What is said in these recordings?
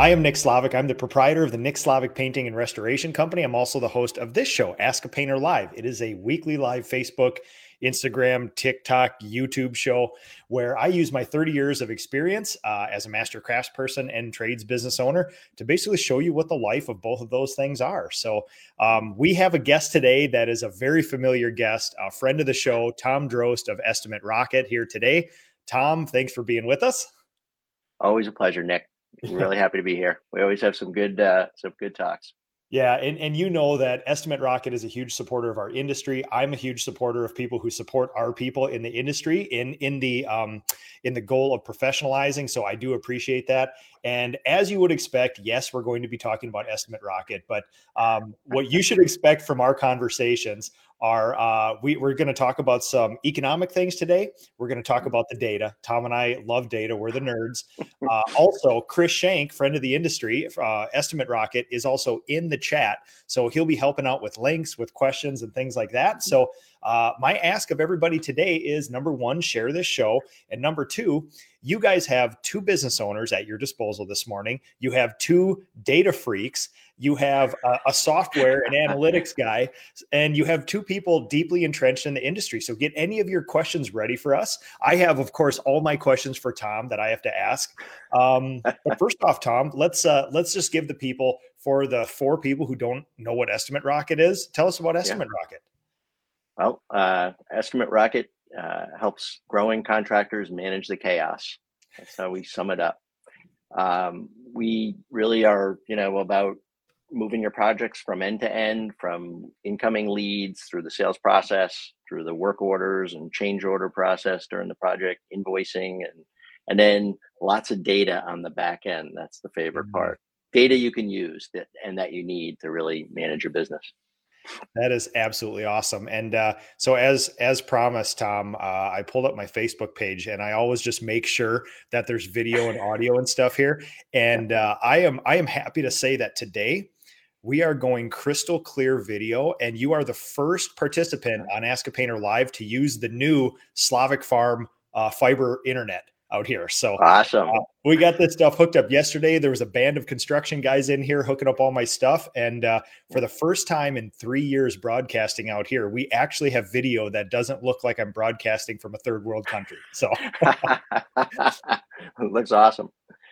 I am Nick Slavic. I'm the proprietor of the Nick Slavic Painting and Restoration Company. I'm also the host of this show, Ask a Painter Live. It is a weekly live Facebook, Instagram, TikTok, YouTube show where I use my 30 years of experience as a master craftsperson and trades business owner to basically show you what the life of both of those things are. So we have a guest today that is a very familiar guest, a friend of the show, Tom Droste of Estimate Rocket here today. Tom, thanks for being with us. Always a pleasure, Nick. I'm really happy to be here. We always have some good talks. Yeah. And you know that Estimate Rocket is a huge supporter of our industry. I'm a huge supporter of people who support our people in the industry in the goal of professionalizing. So I do appreciate that. And as you would expect, yes, we're going to be talking about Estimate Rocket, but what you should expect from our conversations are we're going to talk about some economic things today. We're going to talk about the data. Tom and I love data. We're the nerds. Also, Chris Shank, friend of the industry, Estimate Rocket, is also in the chat. So he'll be helping out with links, with questions and things like that. So my ask of everybody today is, number one, share this show. And number two, you guys have two business owners at your disposal this morning. You have two data freaks. You have a software and analytics guy, and you have two people deeply entrenched in the industry. So get any of your questions ready for us. I have, of course, all my questions for Tom that I have to ask. But first off, Tom, let's just give the people, for the four people who don't know what Estimate Rocket is, tell us about Estimate Rocket. Well, Estimate Rocket helps growing contractors manage the chaos. That's how we sum it up. We really are, about moving your projects from end to end, from incoming leads through the sales process, through the work orders and change order process during the project, invoicing, and then lots of data on the back end. That's the favorite part. Data you can use that you need to really manage your business. That is absolutely awesome. And so as promised, Tom, I pulled up my Facebook page, and I always just make sure that there's video and audio and stuff here. And I am happy to say that today we are going crystal clear video, and you are the first participant on Ask a Painter Live to use the new Slavic Farm fiber internet out here. So awesome. We got this stuff hooked up yesterday. There was a band of construction guys in here hooking up all my stuff. And for the first time in 3 years broadcasting out here, we actually have video that doesn't look like I'm broadcasting from a third world country. So it looks awesome.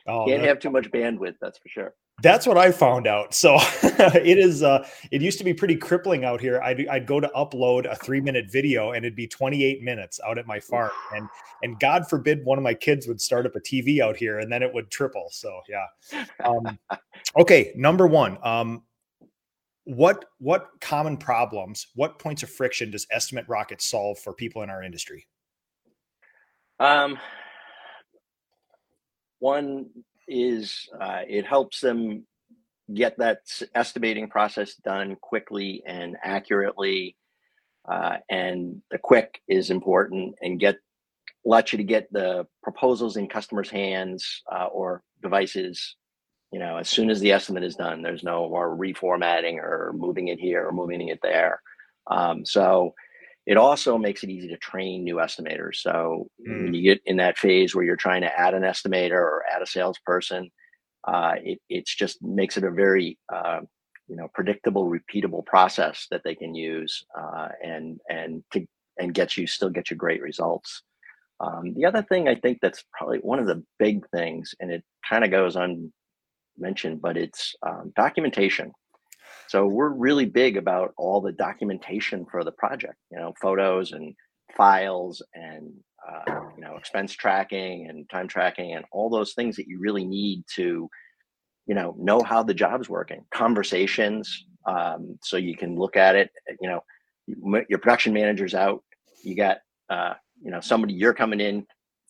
Can't have too much bandwidth, that's for sure. That's what I found out. So it is. It used to be pretty crippling out here. I'd go to upload a 3-minute video, and it'd be 28 minutes out at my farm. And God forbid one of my kids would start up a TV out here, and then it would triple. So yeah. Okay, number one. What common problems, what points of friction does Estimate Rocket solve for people in our industry? One is it helps them get that estimating process done quickly and accurately, and the quick is important, and let you get the proposals in customers' hands or devices, as soon as the estimate is done. There's no more reformatting or moving it here or moving it there. So it also makes it easy to train new estimators. So when you get in that phase where you're trying to add an estimator or add a salesperson, it's just makes it a very, predictable, repeatable process that they can use and still get you great results. The other thing I think that's probably one of the big things, and it kind of goes unmentioned, but it's documentation. So we're really big about all the documentation for the project, photos and files and, expense tracking and time tracking and all those things that you really need to, know how the job's working. Conversations, so you can look at it, your production manager's out, you got, somebody, you're coming in,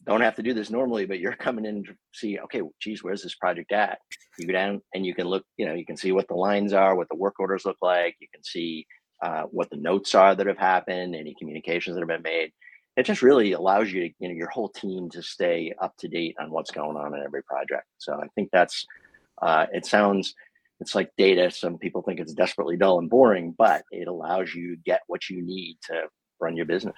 don't have to do this normally, but you're coming in to see, okay, geez, where's this project at? You go down and you can look, you know, you can see what the lines are, what the work orders look like. You can see what the notes are that have happened, any communications that have been made. It just really allows you to, you know, your whole team to stay up to date on what's going on in every project. So I think that's, it sounds, it's like data. Some people think it's desperately dull and boring, but it allows you to get what you need to run your business.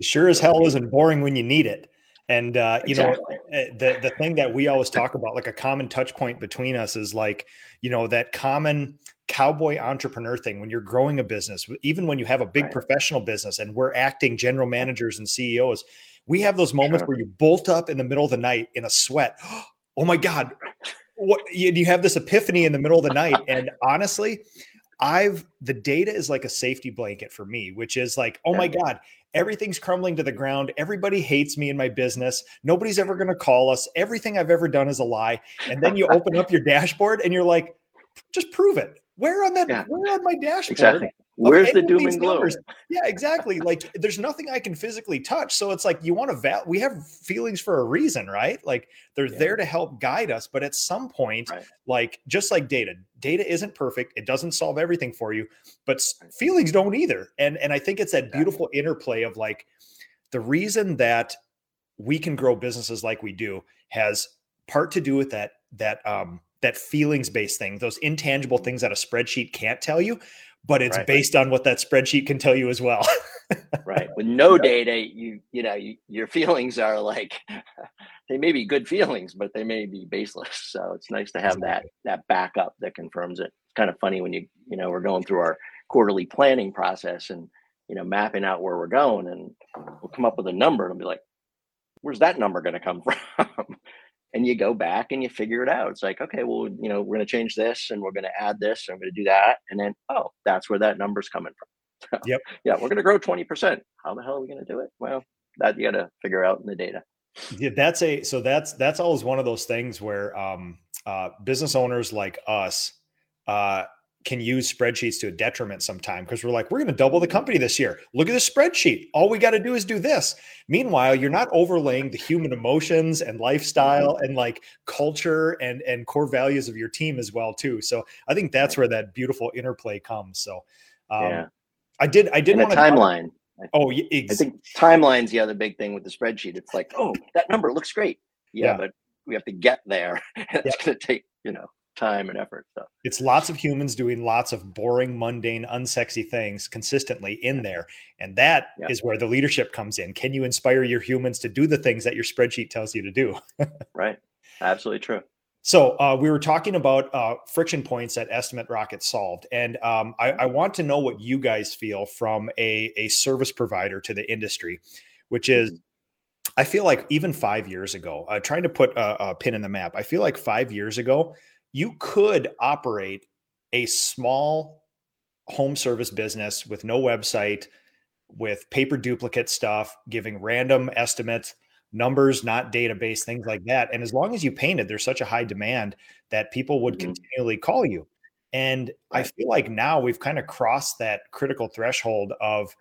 Sure as hell isn't boring when you need it. And, exactly. You know, the thing that we always talk about, like a common touch point between us is like, you know, that common cowboy entrepreneur thing when you're growing a business, even when you have a big professional business and we're acting general managers and CEOs, we have those moments where you bolt up in the middle of the night in a sweat. Oh my God, what, you have this epiphany in the middle of the night. And honestly, the data is like a safety blanket for me, which is like, oh my God, everything's crumbling to the ground. Everybody hates me in my business. Nobody's ever going to call us. Everything I've ever done is a lie. And then you open up your dashboard and you're like, just prove it. Where on that? Yeah. Where on my dashboard? Exactly. Where's the doom and gloom? Yeah, exactly. Like there's nothing I can physically touch. So it's like, you want to, we have feelings for a reason, right? Like they're there to help guide us. But at some point, like, just like data isn't perfect. It doesn't solve everything for you, but feelings don't either. And I think it's that beautiful interplay of like, the reason that we can grow businesses like we do has part to do with that feelings-based thing, those intangible things that a spreadsheet can't tell you, but it's based on what that spreadsheet can tell you as well. Right. With no data, you know, your feelings are like, they may be good feelings, but they may be baseless. So it's nice to have that backup that confirms it. It's kind of funny when you know, we're going through our quarterly planning process and, you know, mapping out where we're going, and we'll come up with a number and I'll be like, where's that number going to come from? And you go back and you figure it out. It's like, okay, well, you know, we're going to change this and we're going to add this and I'm going to do that. And then, oh, that's where that number's coming from. Yep. Yeah. We're going to grow 20%. How the hell are we going to do it? Well, that you got to figure out in the data. Yeah. That's always one of those things where business owners like us can use spreadsheets to a detriment sometime, because we're like, we're going to double the company this year. Look at this spreadsheet. All we got to do is do this. Meanwhile, you're not overlaying the human emotions and lifestyle and like culture and core values of your team as well too. So I think that's where that beautiful interplay comes. So I did want a timeline. I think timeline's the other big thing with the spreadsheet. It's like, oh, that number looks great. Yeah. But we have to get there. It's going to take, you know, time and effort. So it's lots of humans doing lots of boring, mundane, unsexy things consistently in there. And that is where the leadership comes in. Can you inspire your humans to do the things that your spreadsheet tells you to do? Right. Absolutely true. So we were talking about friction points that Estimate Rocket solved. And I want to know what you guys feel from a service provider to the industry, which is, I feel like even 5 years ago, trying to put a pin in the map, I feel like 5 years ago, you could operate a small home service business with no website, with paper duplicate stuff, giving random estimates, numbers, not database, things like that. And as long as you painted, there's such a high demand that people would continually call you. And I feel like now we've kind of crossed that critical threshold of,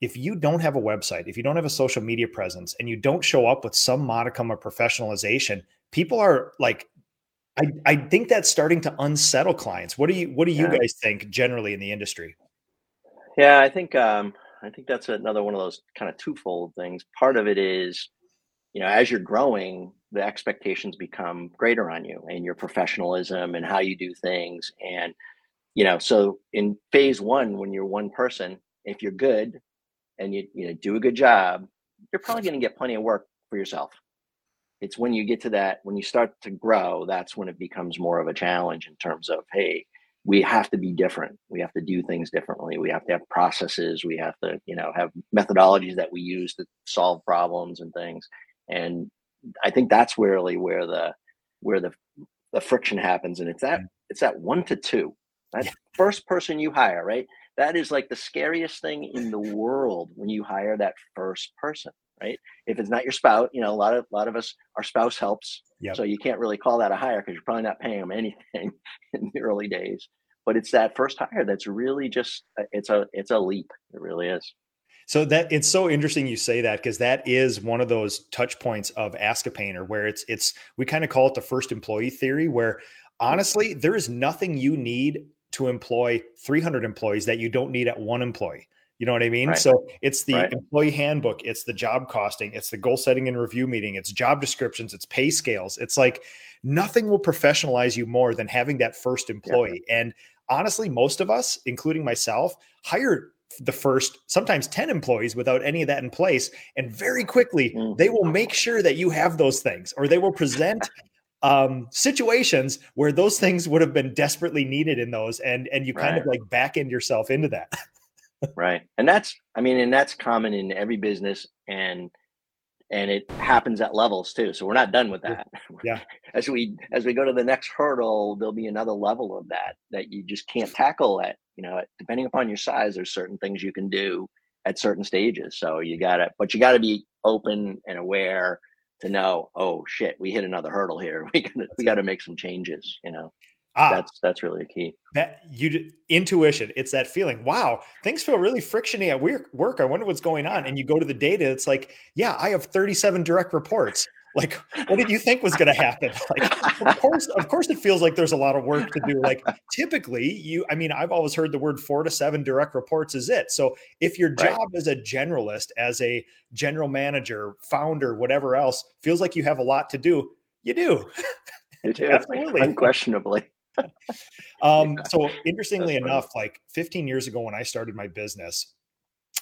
if you don't have a website, if you don't have a social media presence, and you don't show up with some modicum of professionalization, people are like, I think that's starting to unsettle clients. What do you guys think generally in the industry? Yeah, I think that's another one of those kind of twofold things. Part of it is, you know, as you're growing, the expectations become greater on you and your professionalism and how you do things. And, you know, so in phase one, when you're one person, if you're good and you know, do a good job, you're probably going to get plenty of work for yourself. It's when you get to that, when you start to grow, that's when it becomes more of a challenge in terms of, hey, we have to be different. We have to do things differently. We have to have processes. We have to, you know, have methodologies that we use to solve problems and things. And I think that's really where the friction happens. And it's that 1 to 2, that first person you hire, right? That is like the scariest thing in the world when you hire that first person. Right. If it's not your spouse, you know, a lot of us, our spouse helps. Yep. So you can't really call that a hire because you're probably not paying them anything in the early days. But it's that first hire that's really just, it's a leap. It really is. So that it's so interesting you say that, because that is one of those touch points of Ask a Painter, where it's we kind of call it the first employee theory, where honestly, there is nothing you need to employ 300 employees that you don't need at one employee. You know what I mean? Right. So it's the employee handbook, it's the job costing, it's the goal setting and review meeting, it's job descriptions, it's pay scales. It's like nothing will professionalize you more than having that first employee. Yeah. And honestly, most of us, including myself, hired the first, sometimes 10 employees without any of that in place. And very quickly, they will make sure that you have those things, or they will present situations where those things would have been desperately needed in those. And you kind of like back end yourself into that. Right. And that's common in every business, and it happens at levels too. So we're not done with that. Yeah. As we go to the next hurdle, there'll be another level of that you just can't tackle at, depending upon your size, there's certain things you can do at certain stages. So you gotta be open and aware to know, oh shit, we hit another hurdle here. We gotta make some changes, That's really key. Intuition. It's that feeling. Wow, things feel really frictiony at work. I wonder what's going on. And you go to the data. It's like, yeah, I have 37 direct reports. Like, what did you think was going to happen? Like, of course, it feels like there's a lot of work to do. Like, typically, I've always heard the word 4 to 7 direct reports is it. So if your job as a generalist, as a general manager, founder, whatever else, feels like you have a lot to do, you do. You do. Absolutely, unquestionably. So interestingly enough, like 15 years ago when I started my business,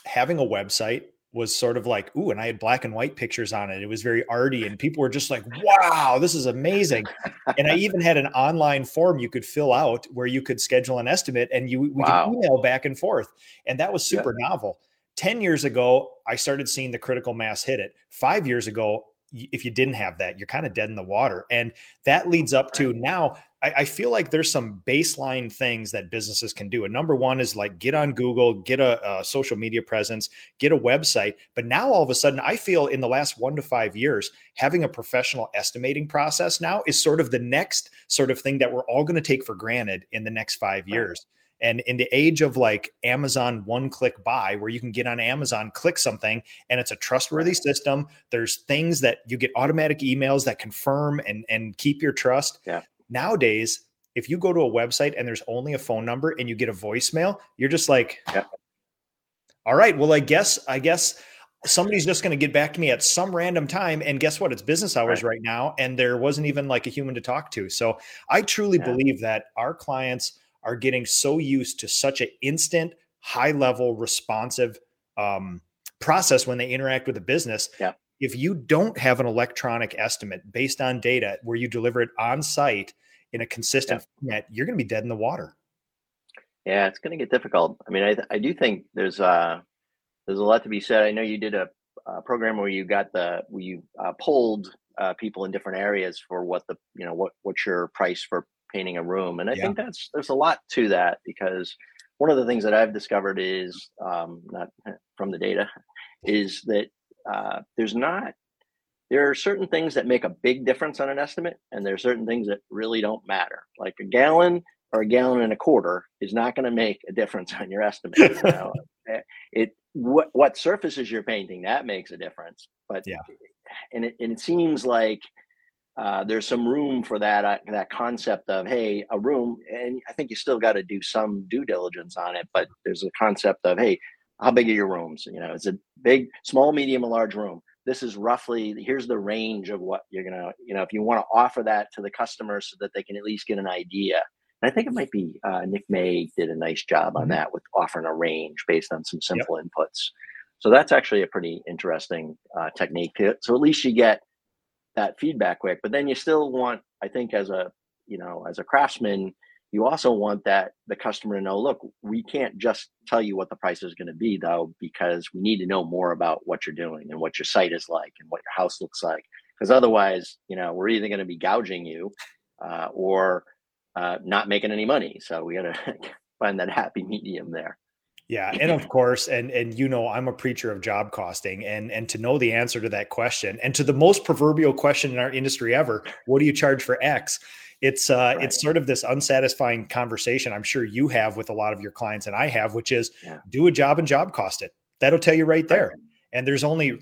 having a website was sort of like, ooh, and I had black and white pictures on it. It was very arty and people were just like, wow, this is amazing. And I even had an online form you could fill out where you could schedule an estimate and we could email back and forth. And that was super novel. 10 years ago, I started seeing the critical mass hit it. 5 years ago, if you didn't have that, you're kind of dead in the water. And that leads up to now, I feel like there's some baseline things that businesses can do. And number one is like, get on Google, get a social media presence, get a website. But now all of a sudden, I feel in the last 1 to 5 years, having a professional estimating process now is sort of the next sort of thing that we're all going to take for granted in the next 5 years. And in the age of like Amazon one-click buy, where you can get on Amazon, click something, and it's a trustworthy system. There's things that you get automatic emails that confirm and keep your trust. Yeah. Nowadays, if you go to a website and there's only a phone number and you get a voicemail, you're just like, all right, well, I guess somebody's just going to get back to me at some random time. And guess what? It's business hours right now. And there wasn't even like a human to talk to. So I truly believe that our clients are getting so used to such an instant, high level, responsive process when they interact with a business. Yeah. If you don't have an electronic estimate based on data where you deliver it on site in a consistent format, you're going to be dead in the water. Yeah, it's going to get difficult. I mean, I do think there's a lot to be said. I know you did a program where you got polled people in different areas for what's your price for painting a room, and I think there's a lot to that, because one of the things that I've discovered is not from the data is that. There are certain things that make a big difference on an estimate, and there are certain things that really don't matter. Like a gallon and a quarter is not going to make a difference on your estimate. What surfaces you're painting, that makes a difference. But and it seems like there's some room for that concept of, hey, a room, and I think you still got to do some due diligence on it, but there's a concept of, hey, how big are your rooms? It's a big, small, medium, or large room. This is roughly, here's the range of what you're going to, if you want to offer that to the customer so that they can at least get an idea. And I think it might be Nick May did a nice job on that with offering a range based on some simple inputs. So that's actually a pretty interesting technique. So at least you get that feedback quick, but then you still want, I think as a craftsman, you also want the customer to know, look, we can't just tell you what the price is going to be, though, because we need to know more about what you're doing and what your site is like and what your house looks like. Because otherwise, we're either going to be gouging you or not making any money. So we got to find that happy medium there. Yeah. And of course, and I'm a preacher of job costing, and to know the answer to that question, and to the most proverbial question in our industry ever, what do you charge for X? It's sort of this unsatisfying conversation I'm sure you have with a lot of your clients, and I have, which is do a job and job cost it. That'll tell you right there. Right. And there's only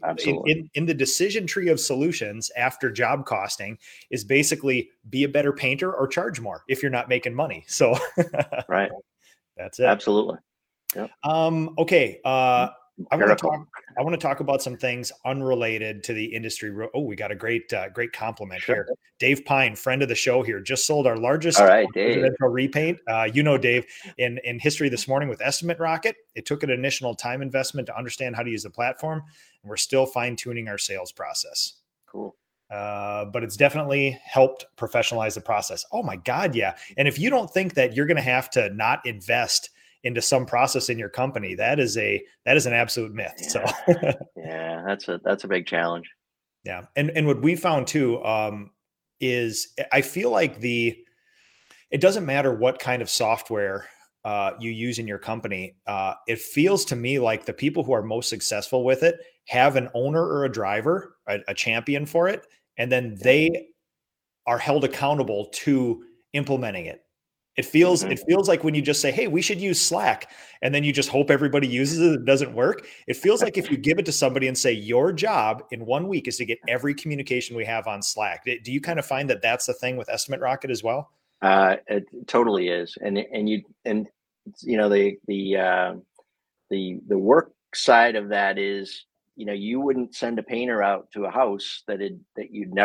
in the decision tree of solutions after job costing is basically be a better painter or charge more if you're not making money. So right. That's it. Absolutely. Yep. Okay. I want to talk about some things unrelated to the industry. Oh, we got a great compliment here. Dave Pine, friend of the show here, just sold our largest residential repaint. You know, Dave, in history this morning with Estimate Rocket. It took an initial time investment to understand how to use the platform, and we're still fine-tuning our sales process. Cool. But it's definitely helped professionalize the process. Oh my God, yeah. And if you don't think that you're going to have to not invest into some process in your company, that is an absolute myth. Yeah. So yeah, that's a big challenge. Yeah. And what we found too, is I feel like it doesn't matter what kind of software, you use in your company. It feels to me like the people who are most successful with it have an owner or a driver, a champion for it. And then they are held accountable to implementing it. It feels like when you just say, hey, we should use Slack, and then you just hope everybody uses it, it doesn't work. It feels like if you give it to somebody and say, your job in 1 week is to get every communication we have on Slack. Do you kind of find that that's the thing with Estimate Rocket as well? It totally is. And you know, the work side of that is, you know, you wouldn't send a painter out to a house that you'd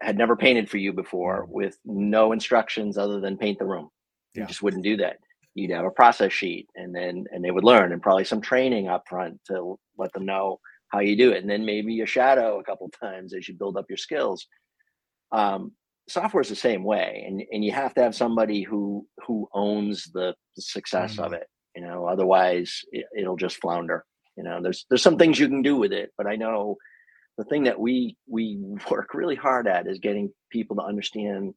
had never painted for you before with no instructions other than paint the room. You just wouldn't do that. You'd have a process sheet and they would learn, and probably some training up front to let them know how you do it. And then maybe you shadow a couple of times as you build up your skills. Software is the same way. And you have to have somebody who owns the success of it, you know, otherwise it'll just flounder. You know, there's some things you can do with it, but I know the thing that we work really hard at is getting people to understand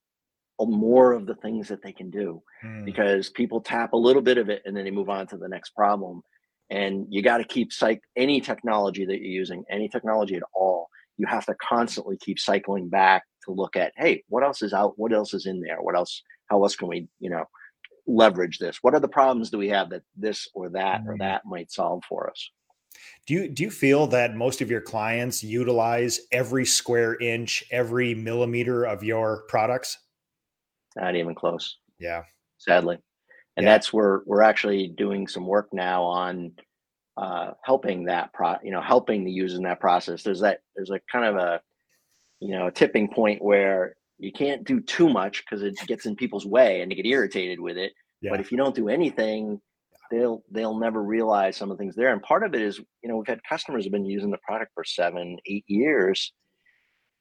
more of the things that they can do, because people tap a little bit of it and then they move on to the next problem. And you got to keep any technology that you're using, any technology at all, you have to constantly keep cycling back to look at, hey, what else is out? What else is in there? What else? How else can we, you know, leverage this? What other problems do we have that this or that or that might solve for us? Do you feel that most of your clients utilize every square inch, every millimeter of your products? Not even close. Yeah. Sadly. And that's where we're actually doing some work now on helping that helping the users in that process. There's a kind of a, you know, a tipping point where you can't do too much because it gets in people's way and they get irritated with it. Yeah. But if you don't do anything, they'll never realize some of the things there. And part of it is, you know, we've had customers who've been using the product for 7-8 years.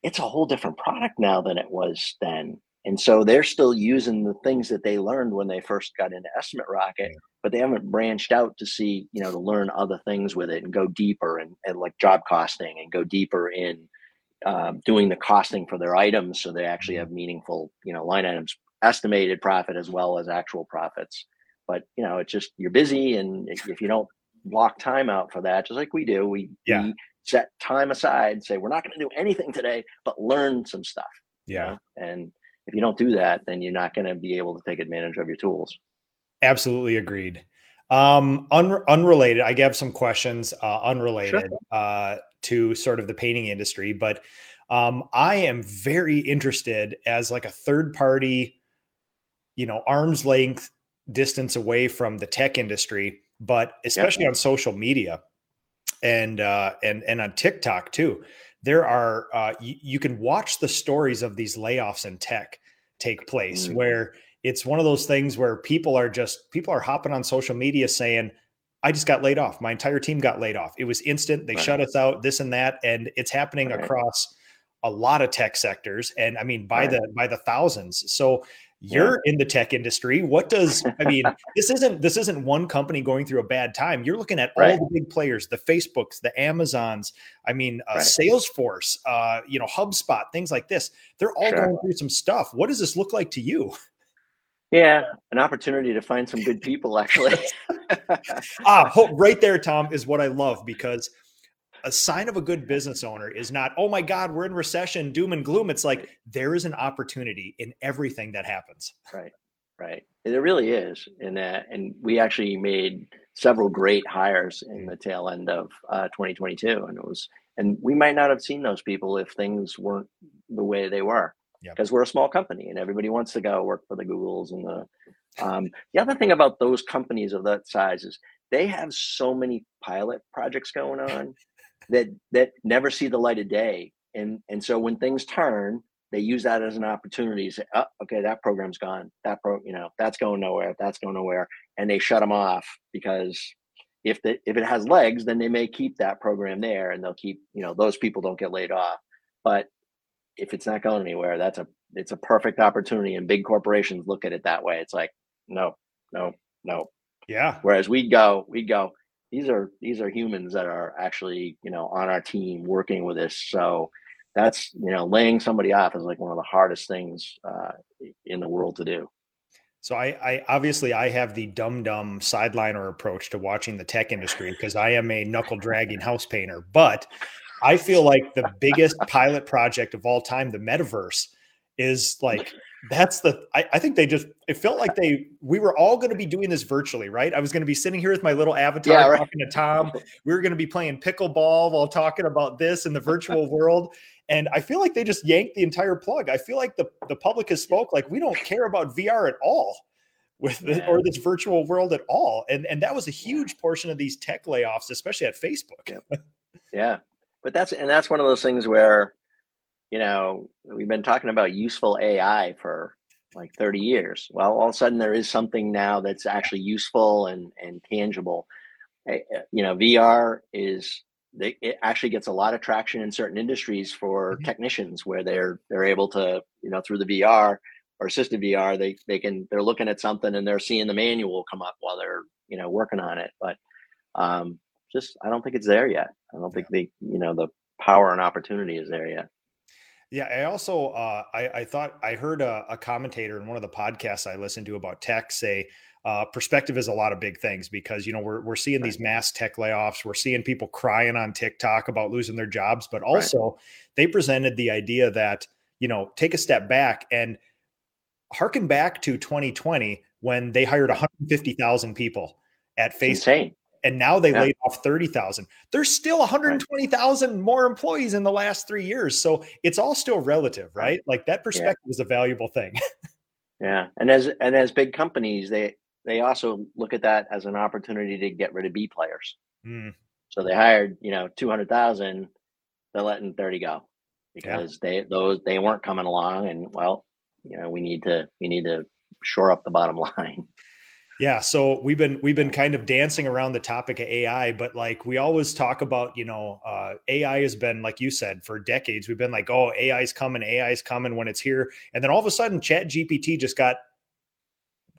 It's a whole different product now than it was then. And so they're still using the things that they learned when they first got into Estimate Rocket, but they haven't branched out to see, you know, to learn other things with it and go deeper and like job costing and go deeper in doing the costing for their items. So they actually have meaningful, you know, line items, estimated profit as well as actual profits. But, you know, it's just, you're busy. And if you don't block time out for that, just like we do, we set time aside, say, we're not going to do anything today, but learn some stuff. Yeah. You know? And if you don't do that, then you're not going to be able to take advantage of your tools. Absolutely agreed. Unrelated. I have some questions unrelated to sort of the painting industry, but I am very interested as like a third party, you know, arm's length distance away from the tech industry, but especially on social media and on TikTok too, there are, you can watch the stories of these layoffs in tech take place where it's one of those things where people are hopping on social media saying, I just got laid off. My entire team got laid off. It was instant. They shut us out, this and that. And it's happening across a lot of tech sectors. And I mean, by the thousands. So you're in the tech industry. This isn't one company going through a bad time. You're looking at all the big players, the Facebooks, the Amazons, I mean, Salesforce, you know, HubSpot, things like this. They're all going through some stuff. What does this look like to you? Yeah. An opportunity to find some good people, actually. Right there, Tom, is what I love, because a sign of a good business owner is not, oh my God, we're in recession, doom and gloom. It's like, there is an opportunity in everything that happens. Right. Right. There really is. And we actually made several great hires in the tail end of 2022, and it was, and we might not have seen those people if things weren't the way they were, because we're a small company and everybody wants to go work for the Googles and the other thing about those companies of that size is they have so many pilot projects going on that never see the light of day, and so when things turn, they use that as an opportunity to say, oh, okay, that program's gone. That's going nowhere. That's going nowhere. And they shut them off, because if it has legs, then they may keep that program there, and they'll keep, those people don't get laid off. But if it's not going anywhere, it's a perfect opportunity. And big corporations look at it that way. It's like, no. Yeah. Whereas we'd go, these are humans that are actually, on our team working with us. So that's, laying somebody off is like one of the hardest things in the world to do. So I obviously have the dumb sideliner approach to watching the tech industry, because I am a knuckle dragging house painter, but I feel like the biggest pilot project of all time, the metaverse, is like, I think it felt like we were all going to be doing this virtually, right? I was going to be sitting here with my little avatar talking to Tom. We were going to be playing pickleball while talking about this in the virtual world. And I feel like they just yanked the entire plug. I feel like the public has spoke, like, we don't care about VR at all or this virtual world at all. And that was a huge portion of these tech layoffs, especially at Facebook. Yeah. But that's one of those things where, we've been talking about useful AI for like 30 years. Well, all of a sudden there is something now that's actually useful and tangible. VR it actually gets a lot of traction in certain industries for technicians, where they're able to, through the VR or assisted VR, they're looking at something and they're seeing the manual come up while they're, working on it. But I don't think it's there yet. I don't think the power and opportunity is there yet. Yeah. I also, I thought I heard a commentator in one of the podcasts I listened to about tech say, perspective is a lot of big things, because, we're seeing these mass tech layoffs. We're seeing people crying on TikTok about losing their jobs, but also they presented the idea that, take a step back and harken back to 2020, when they hired 150,000 people at Facebook. Insane. And now they laid off 30,000. There's still 120,000 more employees in the last 3 years. So it's all still relative, right? Like, that perspective is a valuable thing. Yeah. And as big companies, they also look at that as an opportunity to get rid of B players. Mm. So they hired, 200,000, they're letting 30 go, because they weren't coming along, and we need to shore up the bottom line. Yeah. So we've been kind of dancing around the topic of AI, but like, we always talk about, AI has been, like you said, for decades, we've been like, oh, AI's coming when it's here. And then all of a sudden ChatGPT just got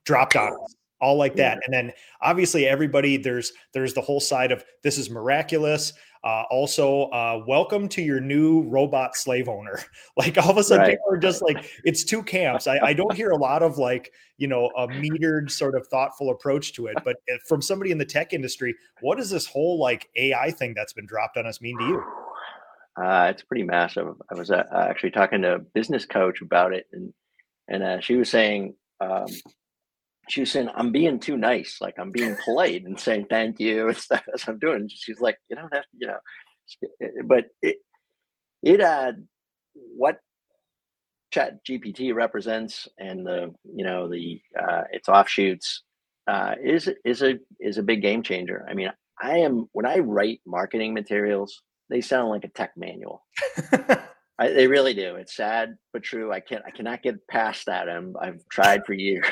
dropped on us all like that. And then obviously everybody, there's the whole side of, this is miraculous. Also, welcome to your new robot slave owner. Like, all of a sudden people are just like, it's two camps. I don't hear a lot of like, a metered sort of thoughtful approach to it, but from somebody in the tech industry, what does this whole like AI thing that's been dropped on us mean to you? It's pretty massive. I was actually talking to a business coach about it, and she was saying, I'm being too nice. Like, I'm being polite and saying thank you and stuff as I'm doing. She's like, you don't have to, But it what ChatGPT represents, and the its offshoots is a big game changer. I mean, when I write marketing materials, they sound like a tech manual. They really do. It's sad but true. I cannot get past that. I've tried for years.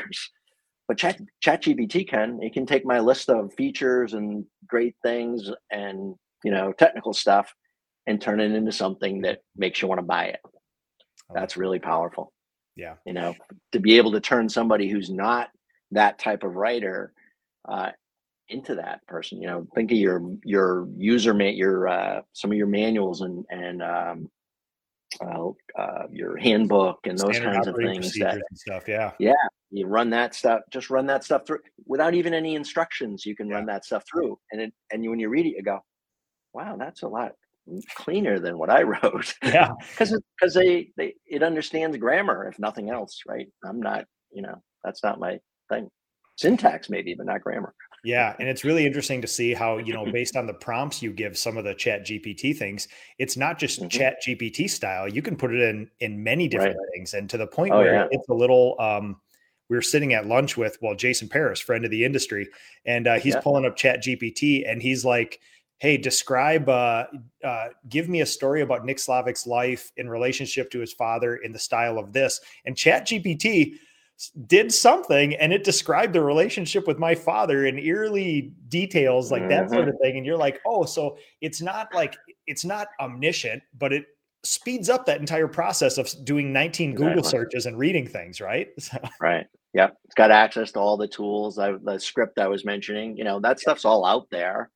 But ChatGPT can. It can take my list of features and great things and, technical stuff, and turn it into something that makes you want to buy it. That's really powerful. Yeah. To be able to turn somebody who's not that type of writer into that person. Think of your user, some of your manuals and your handbook and those kinds of things. You run that stuff through without even any instructions. You can run that stuff through. And when you read it, you go, wow, that's a lot cleaner than what I wrote. Yeah. Cause it understands grammar, if nothing else. Right. I'm not, that's not my thing. Syntax maybe, but not grammar. Yeah. And it's really interesting to see how, you know, based on the prompts you give some of the Chat GPT things, it's not just Chat GPT style. You can put it in many different things. And to the point where it's a little, we were sitting at lunch with, well, Jason Paris, friend of the industry, and he's pulling up Chat GPT and he's like, hey, describe, give me a story about Nick Slavic's life in relationship to his father in the style of this. And Chat GPT did something and it described the relationship with my father in eerily details, like that sort of thing. And you're like, oh, so it's not like, it's not omniscient, but it speeds up that entire process of doing 19 Google searches and reading things. Right. So. Right. Yeah. It's got access to all the tools. The script I was mentioning, you know, that stuff's all out there.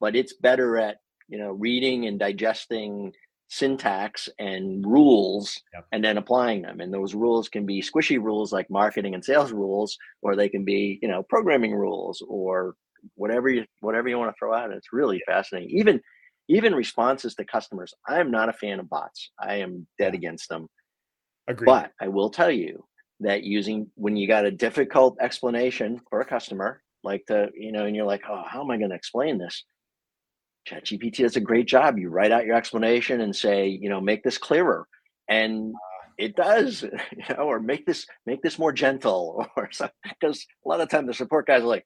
But it's better at, you know, reading and digesting syntax and rules and then applying them. And those rules can be squishy rules like marketing and sales rules, or they can be, you know, programming rules or whatever you want to throw out. And it's really fascinating. Even responses to customers. I am not a fan of bots. I am dead against them. Agreed. But I will tell you that when you got a difficult explanation for a customer, like you know, and you're like, oh, how am I going to explain this? ChatGPT does a great job. You write out your explanation and say, you know, make this clearer, and it does, you know, or make this more gentle, or something. Because a lot of time the support guys are like,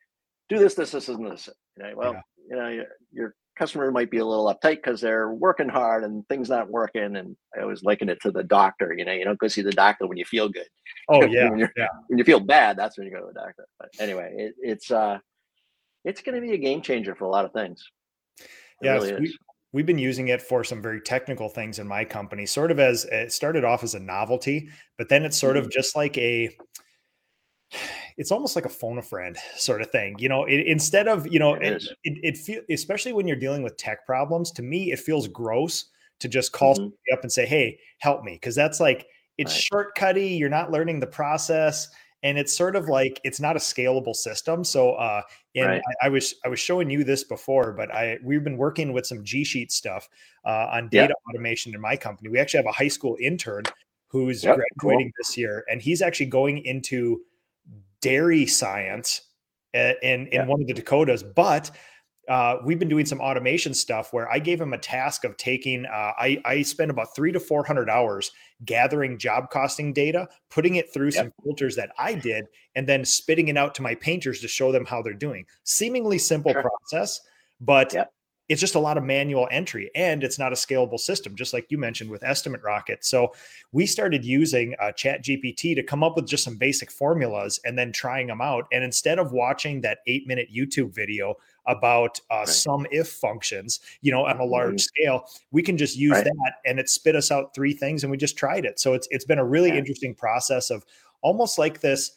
do this, and this. You know, well, you know, your customer might be a little uptight because they're working hard and things not working. And I always liken it to the doctor. You know, you don't go see the doctor when you feel good. Oh yeah, when you feel bad, that's when you go to the doctor. But anyway, it's going to be a game changer for a lot of things. Yeah, really we've been using it for some very technical things in my company, sort of as it started off as a novelty, but then it's sort of just like it's almost like a phone a friend sort of thing. You know, instead of, you know, it feels, especially when you're dealing with tech problems, to me, it feels gross to just call somebody up and say, hey, help me. Cause that's like, it's shortcutty. You're not learning the process. And it's sort of like, it's not a scalable system. So, I was showing you this before, but we've been working with some G Sheet stuff on data automation in my company. We actually have a high school intern who's graduating this year, and he's actually going into dairy science in one of the Dakotas. But we've been doing some automation stuff where I gave him a task of taking, I spent about 300 to 400 hours gathering job costing data, putting it through some filters that I did, and then spitting it out to my painters to show them how they're doing. Seemingly simple process, but it's just a lot of manual entry, and it's not a scalable system, just like you mentioned with Estimate Rocket. So we started using ChatGPT to come up with just some basic formulas and then trying them out. And instead of watching that 8-minute YouTube video about sum if functions, you know, on a large scale, we can just use that, and it spit us out three things, and we just tried it. So it's been a really interesting process of almost like this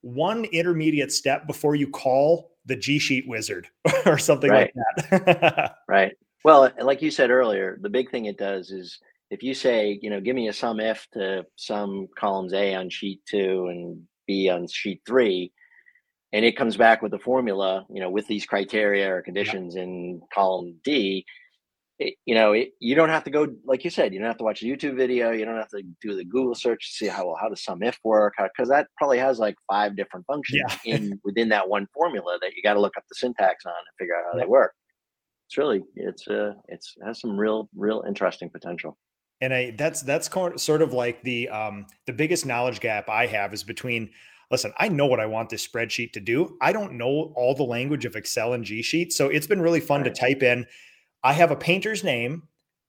one intermediate step before you call the G Sheet wizard or something like that. Well, like you said earlier, the big thing it does is if you say, you know, give me a sum if to sum columns A on sheet 2 and B on sheet 3, and it comes back with the formula, you know, with these criteria or conditions in column D, you don't have to go, like you said, you don't have to watch a YouTube video. You don't have to do the Google search to see how does sum if work, because that probably has like 5 different functions within that one formula that you got to look up the syntax on and figure out how they work. It's really, it has some real interesting potential. And that's sort of like the biggest knowledge gap I have is between, listen, I know what I want this spreadsheet to do. I don't know all the language of Excel and G Sheet. So it's been really fun to type in, I have a painter's name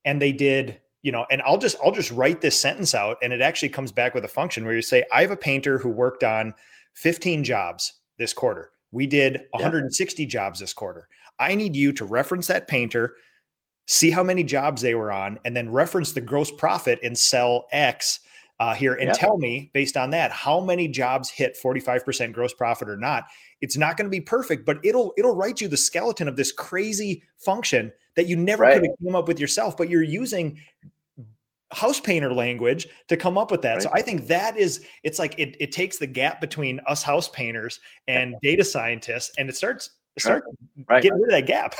and they did, you know, and I'll just write this sentence out, and it actually comes back with a function where you say, I have a painter who worked on 15 jobs this quarter. We did 160 jobs this quarter. I need you to reference that painter, see how many jobs they were on, and then reference the gross profit in cell X here and tell me based on that, how many jobs hit 45% gross profit or not. It's not going to be perfect, but it'll write you the skeleton of this crazy function that you never could have come up with yourself, but you're using house painter language to come up with that. So I think that is, it's like, it takes the gap between us house painters and data scientists, and it starts getting rid of that gap.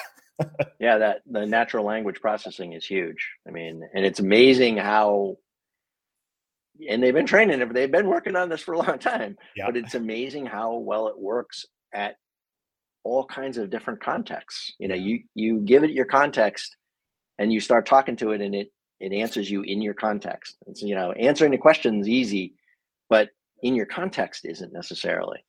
That the natural language processing is huge. I mean, and it's amazing how, and they've been training it, but they've been working on this for a long time, but it's amazing how well it works at all kinds of different contexts. You know, you give it your context and you start talking to it, and it answers you in your context. And so, you know, answering the question's easy, but in your context isn't necessarily.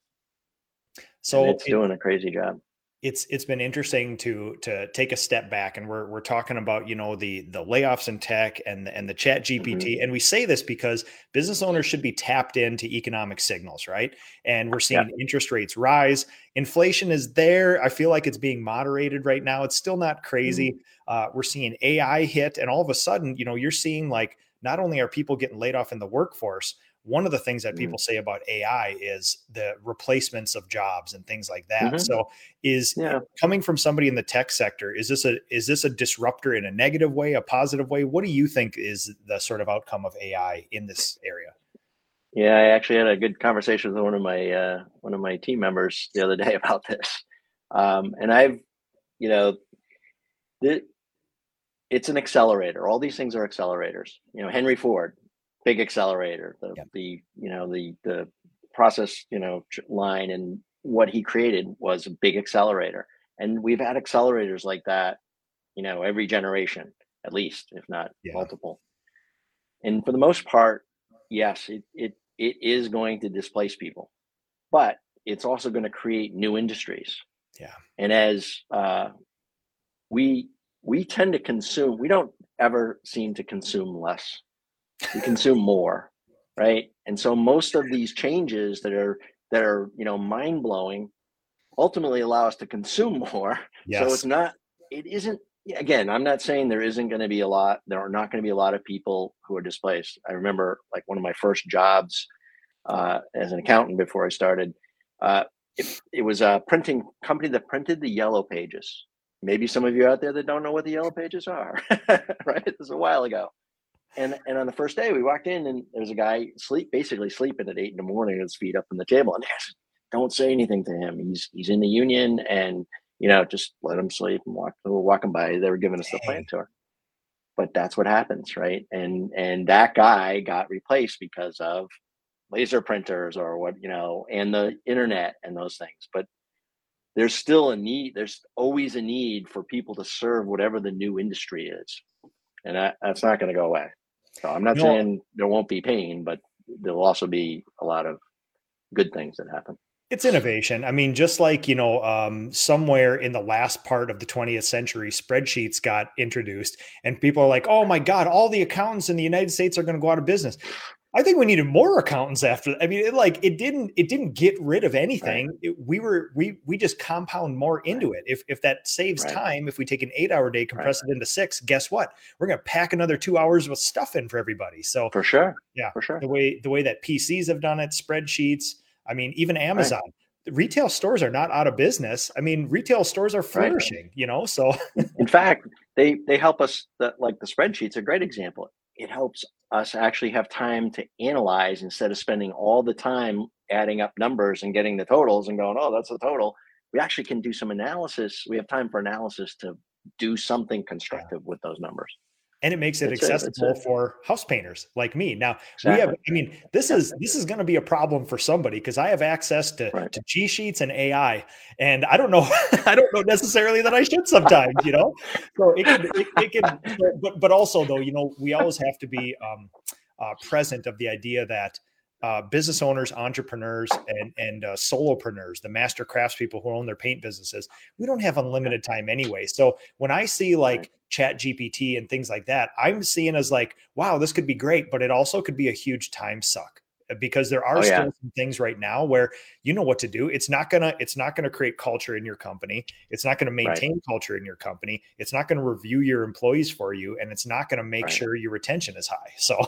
So it's doing a crazy job. It's been interesting to take a step back, and we're talking about, you know, the layoffs in tech and the chat GPT. Mm-hmm. And we say this because business owners should be tapped into economic signals, right? And we're seeing interest rates rise. Inflation is there. I feel like it's being moderated right now. It's still not crazy. Mm-hmm. We're seeing AI hit, and all of a sudden, you know, you're seeing, like, not only are people getting laid off in the workforce, one of the things that people say about AI is the replacements of jobs and things like that. Mm-hmm. So coming from somebody in the tech sector, is this a disruptor in a negative way, a positive way? What do you think is the sort of outcome of AI in this area? Yeah, I actually had a good conversation with one of my team members the other day about this. And I've, you know, it's an accelerator. All these things are accelerators. You know, Henry Ford, big accelerator, the process, you know, line, and what he created was a big accelerator. And we've had accelerators like that, you know, every generation, at least, if not multiple. And for the most part, yes, it is going to displace people, but it's also going to create new industries. Yeah. And as we tend to consume, we don't ever seem to consume less. We consume more, right? And so most of these changes that are, you know, mind-blowing ultimately allow us to consume more. Yes. So it isn't, again, I'm not saying there are not going to be a lot of people who are displaced. I remember, like, one of my first jobs as an accountant before I started, it was a printing company that printed the Yellow Pages. Maybe some of you out there that don't know what the Yellow Pages are, right? This is a while ago. And on the first day, we walked in, and there was a guy basically sleeping at 8 a.m, with his feet up on the table. And I said, don't say anything to him. He's in the union, and, you know, just let him sleep. And walk. We were walking by. They were giving us the plant tour. But that's what happens, right? And that guy got replaced because of laser printers or what, you know, and the internet and those things. But there's still a need. There's always a need for people to serve whatever the new industry is. And that's not going to go away. So I'm not saying there won't be pain, but there'll also be a lot of good things that happen. It's innovation. I mean, just like, you know, somewhere in the last part of the 20th century, spreadsheets got introduced, and people are like, oh my God, all the accountants in the United States are going to go out of business. I think we needed more accountants after that. I mean, it didn't get rid of anything. Right. We just compound more into it. If that saves time, if we take an 8-hour day, compress it into 6, guess what? We're going to pack another 2 hours with stuff in for everybody. So for sure. Yeah. For sure. The way that PCs have done it, spreadsheets. I mean, even Amazon, retail stores are not out of business. I mean, retail stores are flourishing, you know, so. In fact, they help us, like the spreadsheet's a great example. It helps us actually have time to analyze instead of spending all the time adding up numbers and getting the totals and going, oh, that's the total. We actually can do some analysis. We have time for analysis to do something constructive with those numbers. And it makes it accessible for house painters like me. Now we have, I mean, this is going to be a problem for somebody, because I have access to G sheets and AI, and I don't know necessarily that I should sometimes, you know, so it can, but also though, you know, we always have to be present of the idea that business owners, entrepreneurs, and solopreneurs, the master craftspeople who own their paint businesses, we don't have unlimited time anyway. So when I see like Chat GPT and things like that, I'm seeing as like, wow, this could be great, but it also could be a huge time suck, because there are still some things right now where you know what to do. It's not gonna create culture in your company. It's not gonna maintain culture in your company. It's not gonna review your employees for you, and it's not gonna make sure your retention is high. So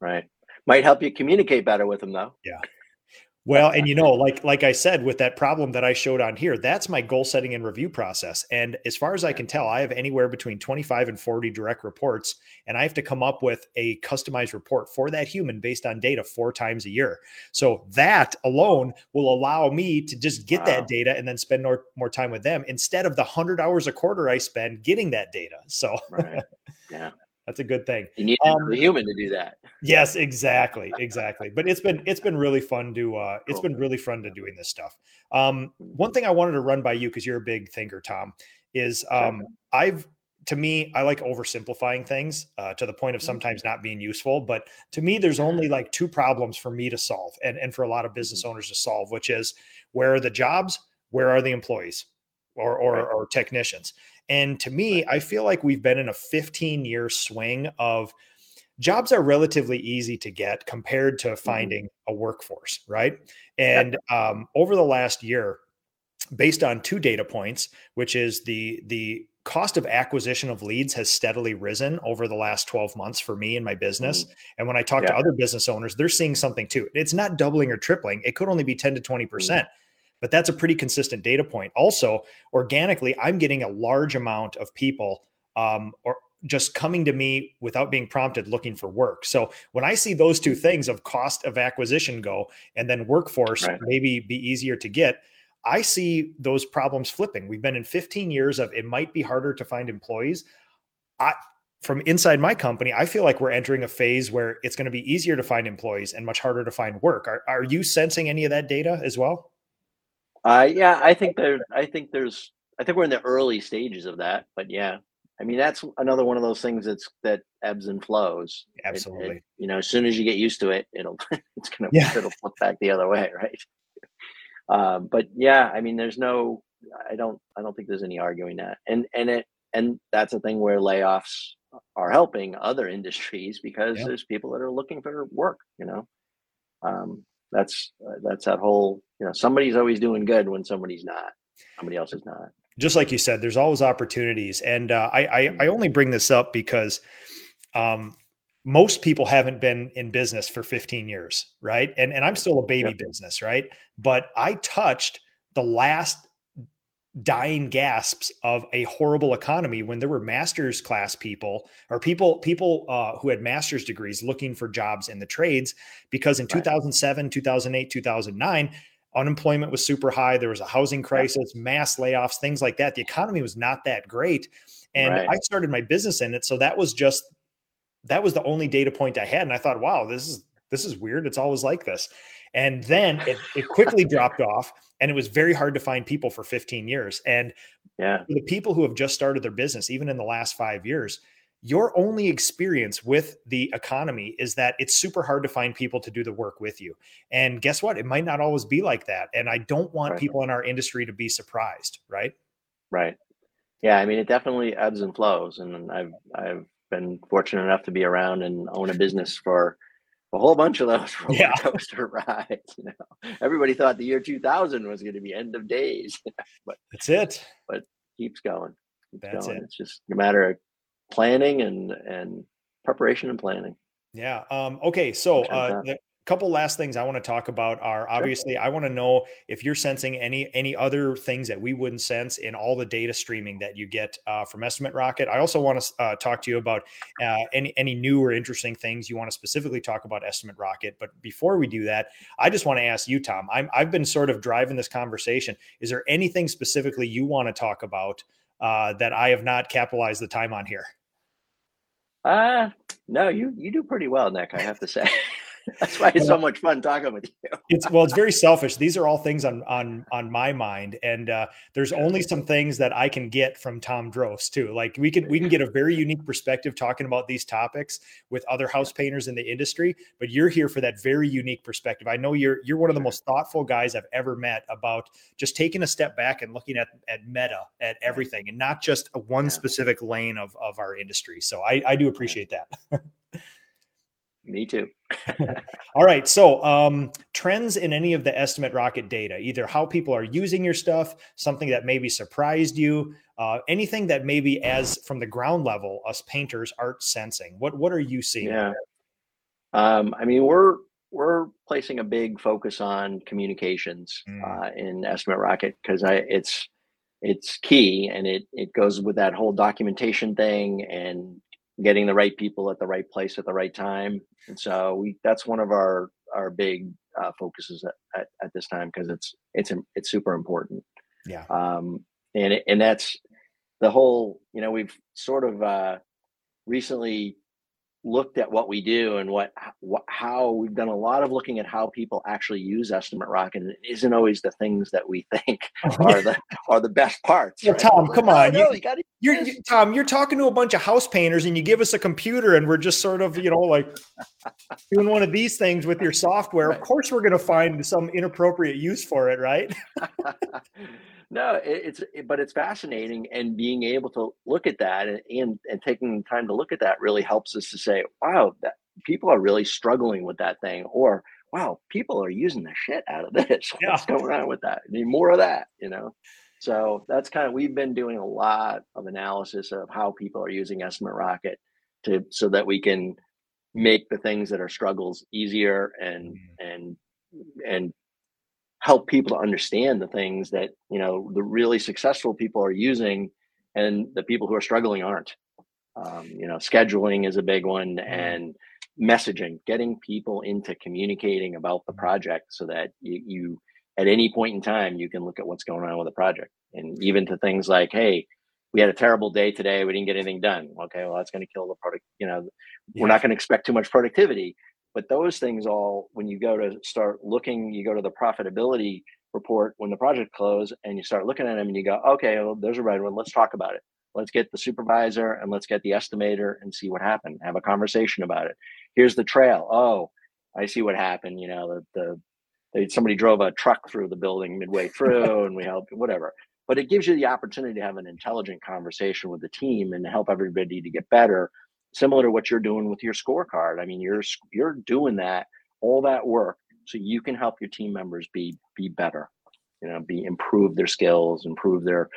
right. Might help you communicate better with them, though. Yeah. Well, and you know, like I said, with that problem that I showed on here, that's my goal setting and review process. And as far as I can tell, I have anywhere between 25 and 40 direct reports, and I have to come up with a customized report for that human based on data 4 times a year. So that alone will allow me to just get that data and then spend more time with them instead of the 100 hours a quarter I spend getting that data. So, yeah. That's a good thing. You need a human to do that. Yes, exactly. Exactly. But it's been really fun to, it's been really fun to doing this stuff. One thing I wanted to run by you, cause you're a big thinker, Tom, is to me, I like oversimplifying things to the point of sometimes not being useful. But to me, there's only like two problems for me to solve and for a lot of business owners to solve, which is where are the jobs, where are the employees or technicians? And to me, I feel like we've been in a 15-year swing of jobs are relatively easy to get compared to finding a workforce, right? And over the last year, based on two data points, which is the cost of acquisition of leads has steadily risen over the last 12 months for me and my business. And when I talk to other business owners, they're seeing something too. It's not doubling or tripling. It could only be 10 to 20%, but that's a pretty consistent data point. Also, organically, I'm getting a large amount of people or just coming to me without being prompted looking for work. So when I see those two things of cost of acquisition go, and then workforce maybe be easier to get, I see those problems flipping. We've been in 15 years of, it might be harder to find employees. From inside my company, I feel like we're entering a phase where it's going to be easier to find employees and much harder to find work. Are you sensing any of that data as well? Yeah, I think we're in the early stages of that, but yeah, I mean, that's another one of those things that ebbs and flows. Absolutely. As soon as you get used to it, it'll flip back the other way. Right. But yeah, I mean, I don't think there's any arguing that. And that's a thing where layoffs are helping other industries because there's people that are looking for work, that's that whole, somebody's always doing good when somebody's not, somebody else is not. Just like you said, there's always opportunities. And, I only bring this up because, most people haven't been in business for 15 years, right? And I'm still a baby business, right? But I touched the last dying gasps of a horrible economy when there were master's class people or people who had master's degrees looking for jobs in the trades, because in 2007, 2008, 2009, unemployment was super high. There was a housing crisis, mass layoffs, things like that. The economy was not that great. And I started my business in it. So that was the only data point I had. And I thought, wow, this is weird. It's always like this. And then it quickly dropped off, and it was very hard to find people for 15 years. And the people who have just started their business, even in the last 5 years, your only experience with the economy is that it's super hard to find people to do the work with you. And guess what? It might not always be like that. And I don't want people in our industry to be surprised. Right. Right. Yeah. I mean, it definitely ebbs and flows. And I've been fortunate enough to be around and own a business for a whole bunch of those roller coaster rides. Everybody thought the year 2000 was going to be end of days, but that's it. But it keeps going. It's just a matter of planning and preparation and planning. Yeah. Okay. So a couple last things I want to talk about are obviously I want to know if you're sensing any other things that we wouldn't sense in all the data streaming that you get from Estimate Rocket. I also want to talk to you about any new or interesting things you want to specifically talk about Estimate Rocket. But before we do that, I just want to ask you, Tom, I've been sort of driving this conversation. Is there anything specifically you want to talk about that I have not capitalized the time on here? No, you do pretty well, Nick, I have to say. That's why it's so much fun talking with you. It's very selfish. These are all things on my mind. And there's only some things that I can get from Tom Droste too. Like we can get a very unique perspective talking about these topics with other house painters in the industry, but you're here for that very unique perspective. I know you're one of the most thoughtful guys I've ever met about just taking a step back and looking at meta, at everything, and not just one specific lane of our industry. So I do appreciate that. Me too. All right. So trends in any of the Estimate Rocket data, either how people are using your stuff, something that maybe surprised you, anything that maybe as from the ground level, us painters aren't sensing. What are you seeing? Yeah. I mean, we're placing a big focus on communications in Estimate Rocket because it's key, and it goes with that whole documentation thing and getting the right people at the right place at the right time. And so that's one of our big focuses at this time, because it's super important. Yeah. And that's the whole, we've sort of recently looked at what we do and how we've done a lot of looking at how people actually use Estimate Rocket, and it isn't always the things that we think are the best parts. Yeah, right? Tom, come on, you're talking to a bunch of house painters, and you give us a computer, and we're just sort of doing one of these things with your software. Right. Of course, we're going to find some inappropriate use for it, right? No, but it's fascinating, and being able to look at that and taking time to look at that really helps us to say, wow, that people are really struggling with that thing, or wow, people are using the shit out of this. What's going on with that? I need more of that, So that's we've been doing a lot of analysis of how people are using Estimate Rocket so that we can make the things that are struggles easier and help people to understand the things that, the really successful people are using and the people who are struggling aren't. Scheduling is a big one, and messaging, getting people into communicating about the project so that you at any point in time, you can look at what's going on with the project. And even to things like, hey, we had a terrible day today. We didn't get anything done. Okay, well, that's going to kill the product. We're not going to expect too much productivity. But those things all, when you go to start looking, you go to the profitability report when the project closed, and you start looking at them and you go, okay, well, there's a red one. Let's talk about it. Let's get the supervisor and let's get the estimator and see what happened. Have a conversation about it. Here's the trail. Oh, I see what happened. Somebody drove a truck through the building midway through and we helped, whatever. But it gives you the opportunity to have an intelligent conversation with the team and to help everybody to get better. Similar to what you're doing with your scorecard. I mean, you're doing that, all that work, so you can help your team members be better, improve their skills, improve their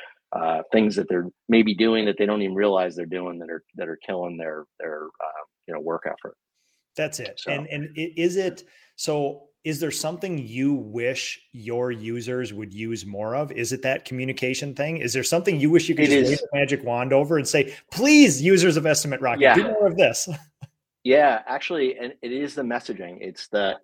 things that they're maybe doing that they don't even realize they're doing that are killing their work effort. That's it. So, and is there something you wish your users would use more of? Is it that communication thing? Is there something you wish you could just wave a magic wand over and say, please, users of Estimate Rocket, do more of this? Yeah, actually, and it is the messaging. It's the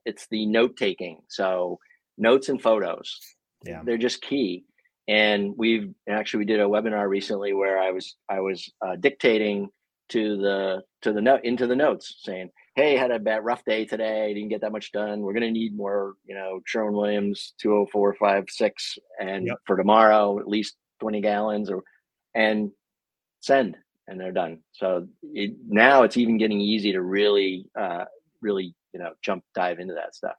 note taking. So notes and photos, they're just key. And we did a webinar recently where I was dictating to the note into the notes saying, hey, had a bad rough day today. Didn't get that much done. We're going to need more, Sherwin-Williams 20456 and for tomorrow, at least 20 gallons and send, and they're done. So now it's even getting easy to really dive into that stuff.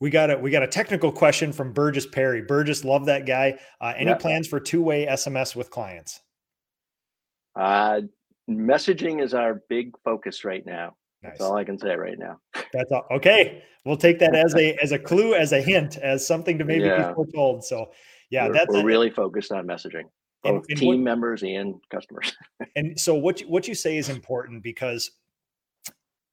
We got a technical question from Burgess Perry. Burgess, love that guy. Any plans for two-way SMS with clients? Messaging is our big focus right now. Nice. That's all I can say right now. That's all. Okay. We'll take that as a clue, as a hint, as something to maybe be foretold. So we're really focused on messaging, both team members and customers. And so what you say is important, because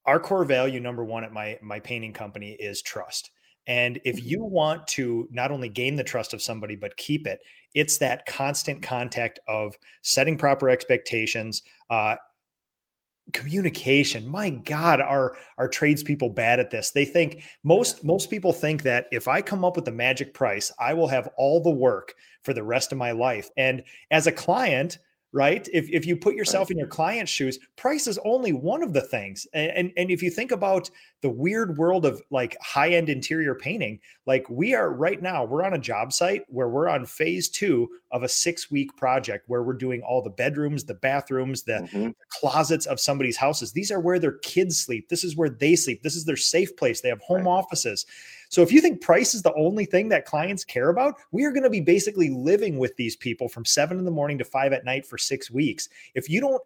our core value, number one, at my painting company is trust. And if you want to not only gain the trust of somebody, but keep it, it's that constant contact of setting proper expectations, communication. My God, are tradespeople bad at this? They think most people think that if I come up with the magic price, I will have all the work for the rest of my life. And as a client, right? If you put yourself in your client's shoes, price is only one of the things. And if you think about the weird world of high-end interior painting, we are right now, we're on a job site where we're on phase 2 of a 6-week project where we're doing all the bedrooms, the bathrooms, the closets of somebody's houses. These are where their kids sleep. This is where they sleep. This is their safe place. They have home offices. So if you think price is the only thing that clients care about, we are going to be basically living with these people from 7 a.m. to 5 p.m. for 6 weeks. If you don't,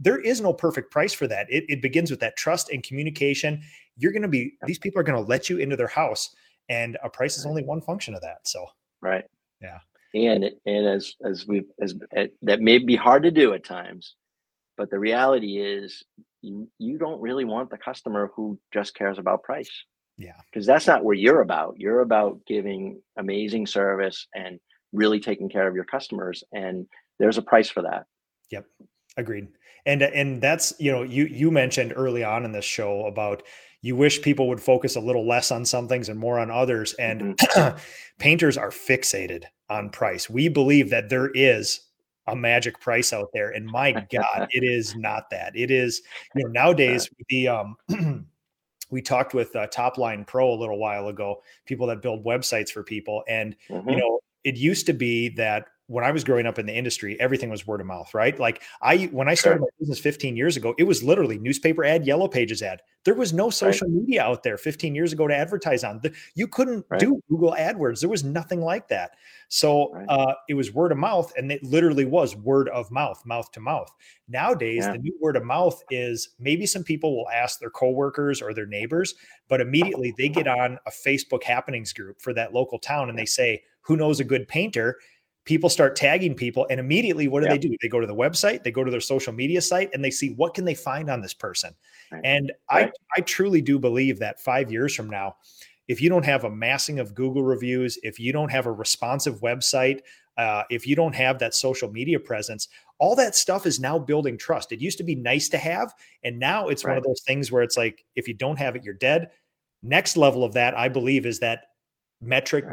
there is no perfect price for that. It begins with that trust and communication. You're going to be, these people are going to let you into their house, and a price is only one function of that. So, right. Yeah. And as that may be hard to do at times, but the reality is you don't really want the customer who just cares about price. Yeah. Because that's not what you're about. You're about giving amazing service and really taking care of your customers. And there's a price for that. Yep. Agreed. And that's, you mentioned early on in this show about you wish people would focus a little less on some things and more on others. And painters are fixated on price. We believe that there is a magic price out there. And my God, it is not that. It is, you know, nowadays the, we talked with Topline Pro a little while ago, people that build websites for people. And, you know, it used to be that when I was growing up in the industry, everything was word of mouth, right? Like when I started my business 15 years ago, it was literally newspaper ad, Yellow Pages ad. There was no social media out there 15 years ago to advertise on. You couldn't do Google AdWords. There was nothing like that. So it was word of mouth, and it literally was word of mouth to mouth. Nowadays, the new word of mouth is maybe some people will ask their coworkers or their neighbors, but immediately they get on a Facebook happenings group for that local town and they say, who knows a good painter? People start tagging people, and immediately what do? They go to the website, they go to their social media site, and they see what can they find on this person. And I truly do believe that 5 years from now, if you don't have a massing of Google reviews, if you don't have a responsive website, if you don't have that social media presence, all that stuff is now building trust. It used to be nice to have, and now it's one of those things where it's like, if you don't have it, you're dead. Next level of that, I believe, is that metric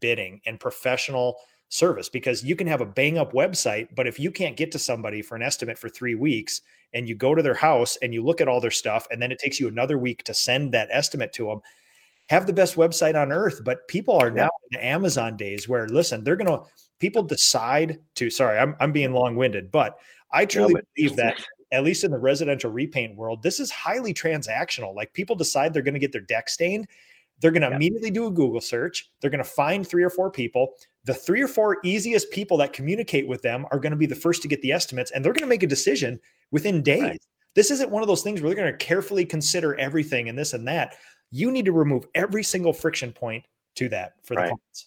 bidding and professional service, because you can have a bang up website, but if you can't get to somebody for an estimate for 3 weeks and you go to their house and you look at all their stuff, and then it takes you another week to send that estimate to them, have the best website on earth. But people are now in Amazon days where, listen, they're going to, people decide to, sorry, I'm being long winded, but I truly believe that at least in the residential repaint world, this is highly transactional. Like people decide they're going to get their deck stained. They're going to immediately do a Google search. They're going to find 3 or 4 people. The 3 or 4 easiest people that communicate with them are going to be the first to get the estimates, and they're going to make a decision within days. This isn't one of those things where they're going to carefully consider everything and this and that. You need to remove every single friction point to that for the clients.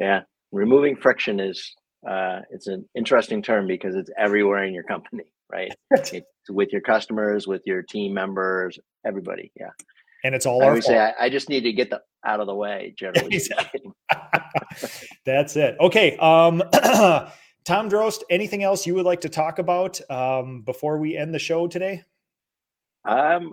Yeah. Removing friction is, it's an interesting term because it's everywhere in your company, right? It's with your customers, with your team members, everybody. Yeah. And it's all our fault. I just need to get them out of the way, generally. That's it. Okay. Tom Droste, anything else you would like to talk about before we end the show today? I've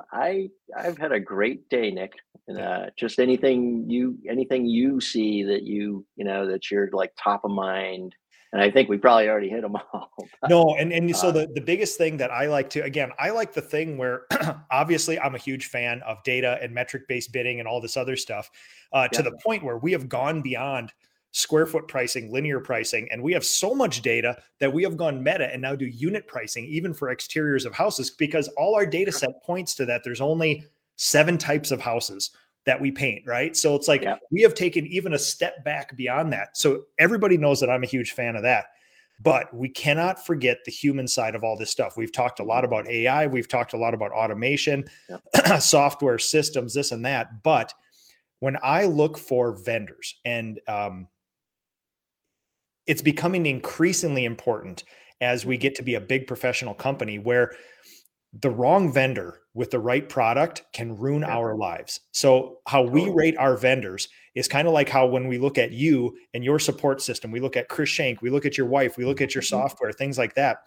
had a great day, Nick. And just anything you see that you know that you're like top of mind. And I think we probably already hit them all. No, and so the biggest thing that I like to, again, I like the thing where obviously I'm a huge fan of data and metric-based bidding and all this other stuff to the point where we have gone beyond square foot pricing, linear pricing, and we have so much data that we have gone meta and now do unit pricing, even for exteriors of houses, because all our data set points to that. There's only 7 types of houses that we paint, right? So it's like we have taken even a step back beyond that. So everybody knows that I'm a huge fan of that, but we cannot forget the human side of all this stuff. We've talked a lot about AI. We've talked a lot about automation, software systems, this and that. But when I look for vendors, and it's becoming increasingly important as we get to be a big professional company where the wrong vendor with the right product can ruin our lives. So how we rate our vendors is kind of like how when we look at you and your support system, we look at Chris Shank, we look at your wife, we look at your software, things like that.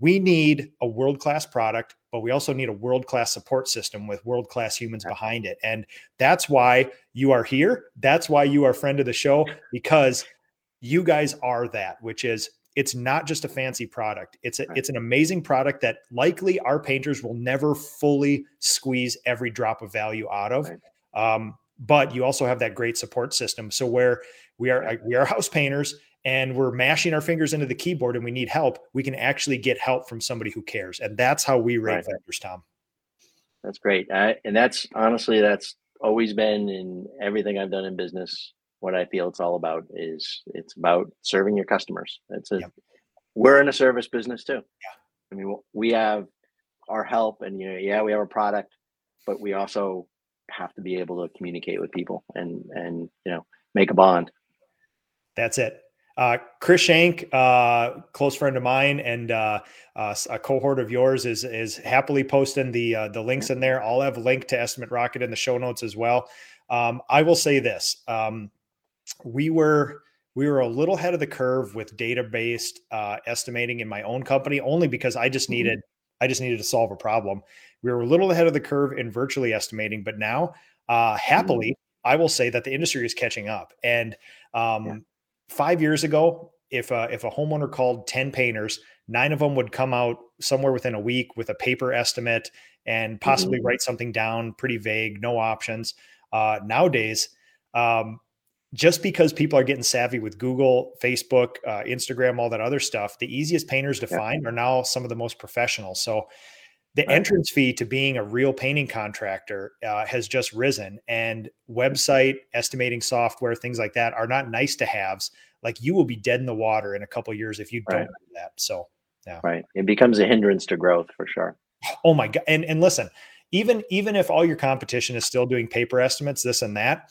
We need a world-class product, but we also need a world-class support system with world-class humans behind it. And that's why you are here. That's why you are friend of the show, because you guys are that, which is, it's not just a fancy product. It's an amazing product that likely our painters will never fully squeeze every drop of value out of. But you also have that great support system. So where we are house painters and we're mashing our fingers into the keyboard and we need help, we can actually get help from somebody who cares. And that's how we rate vendors, Tom. That's great. And that's honestly, that's always been in everything I've done in business. What I feel it's all about is it's about serving your customers. We're in a service business too. Yeah. I mean, we have our help and, we have a product, but we also have to be able to communicate with people and make a bond. That's it. Chris Shank, close friend of mine and a cohort of yours, is happily posting the links in there. I'll have a link to Estimate Rocket in the show notes as well. I will say this. We were a little ahead of the curve with data-based estimating in my own company, only because I just needed to solve a problem. We were a little ahead of the curve in virtually estimating, but now happily, I will say that the industry is catching up. And 5 years ago, if a homeowner called 10 painters, 9 of them would come out somewhere within a week with a paper estimate and possibly write something down, pretty vague, no options. Nowadays, just because people are getting savvy with Google, Facebook, Instagram, all that other stuff, the easiest painters to find are now some of the most professional. So the entrance fee to being a real painting contractor has just risen, and website estimating software, things like that are not nice to haves. Like, you will be dead in the water in a couple of years if you don't do that. So yeah. Right. It becomes a hindrance to growth for sure. Oh my God. And listen, even if all your competition is still doing paper estimates, this and that,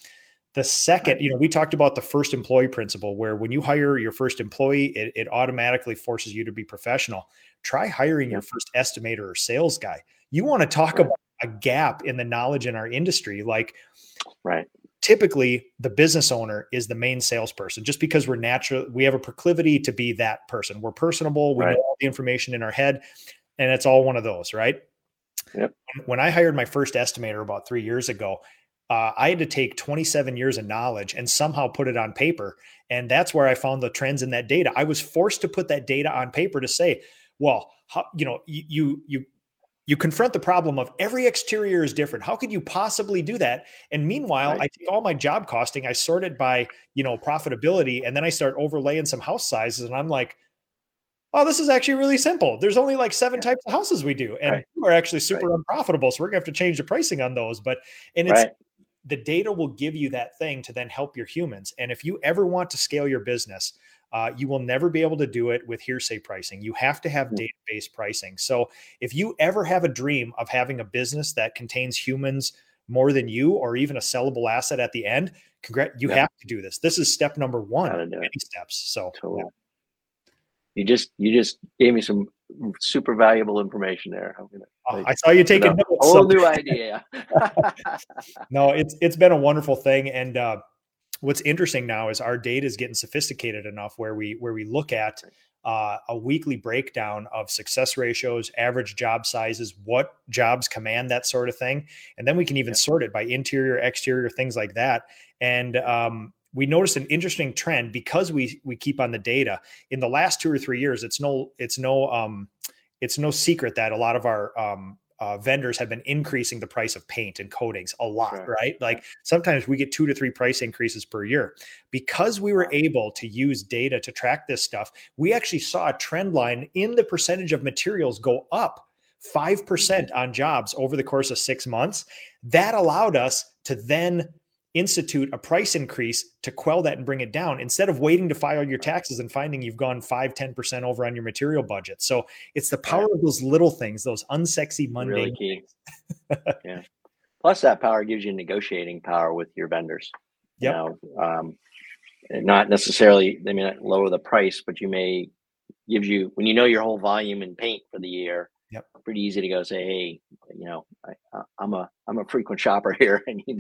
the second, you know, we talked about the first employee principle, where when you hire your first employee, it automatically forces you to be professional. Try hiring your first estimator or sales guy. You want to talk about a gap in the knowledge in our industry. Like, typically the business owner is the main salesperson, just because we're natural. We have a proclivity to be that person. We're personable. We know all the information in our head, and it's all one of those, right? Yep. When I hired my first estimator about 3 years ago, I had to take 27 years of knowledge and somehow put it on paper. And that's where I found the trends in that data. I was forced to put that data on paper to say, well, how, you know, you confront the problem of every exterior is different. How could you possibly do that? And meanwhile, I take all my job costing, I sort it by, you know, profitability. And then I start overlaying some house sizes, and I'm like, oh, this is actually really simple. There's only like 7 types of houses we do, and we're actually super unprofitable. So we're gonna have to change the pricing on those. But, and it's, the data will give you that thing to then help your humans. And if you ever want to scale your business, you will never be able to do it with hearsay pricing. You have to have data-based pricing. So if you ever have a dream of having a business that contains humans more than you, or even a sellable asset at the end, you have to do this. This is step number one of many steps. So totally. You just gave me some super valuable information there. I saw you taking notes. Whole new idea. No, it's been a wonderful thing. And what's interesting now is our data is getting sophisticated enough where we look at a weekly breakdown of success ratios, average job sizes, what jobs command that sort of thing. And then we can even sort it by interior, exterior, things like that. And we noticed an interesting trend because we keep on the data. In the last 2 or 3 years, it's no secret that a lot of our vendors have been increasing the price of paint and coatings a lot, right? Like, sometimes we get 2 to 3 price increases per year. Because we were able to use data to track this stuff, we actually saw a trend line in the percentage of materials go up 5% on jobs over the course of 6 months. That allowed us to then institute a price increase to quell that and bring it down, instead of waiting to file your taxes and finding you've gone 5-10% over on your material budget. So it's the power of those little things, those unsexy mundane really key. Things. Plus, that power gives you negotiating power with your vendors. You know, not necessarily, they may not lower the price, but you may give you, when you know your whole volume in paint for the year, pretty easy to go say, hey, you know, I'm a frequent shopper here, and you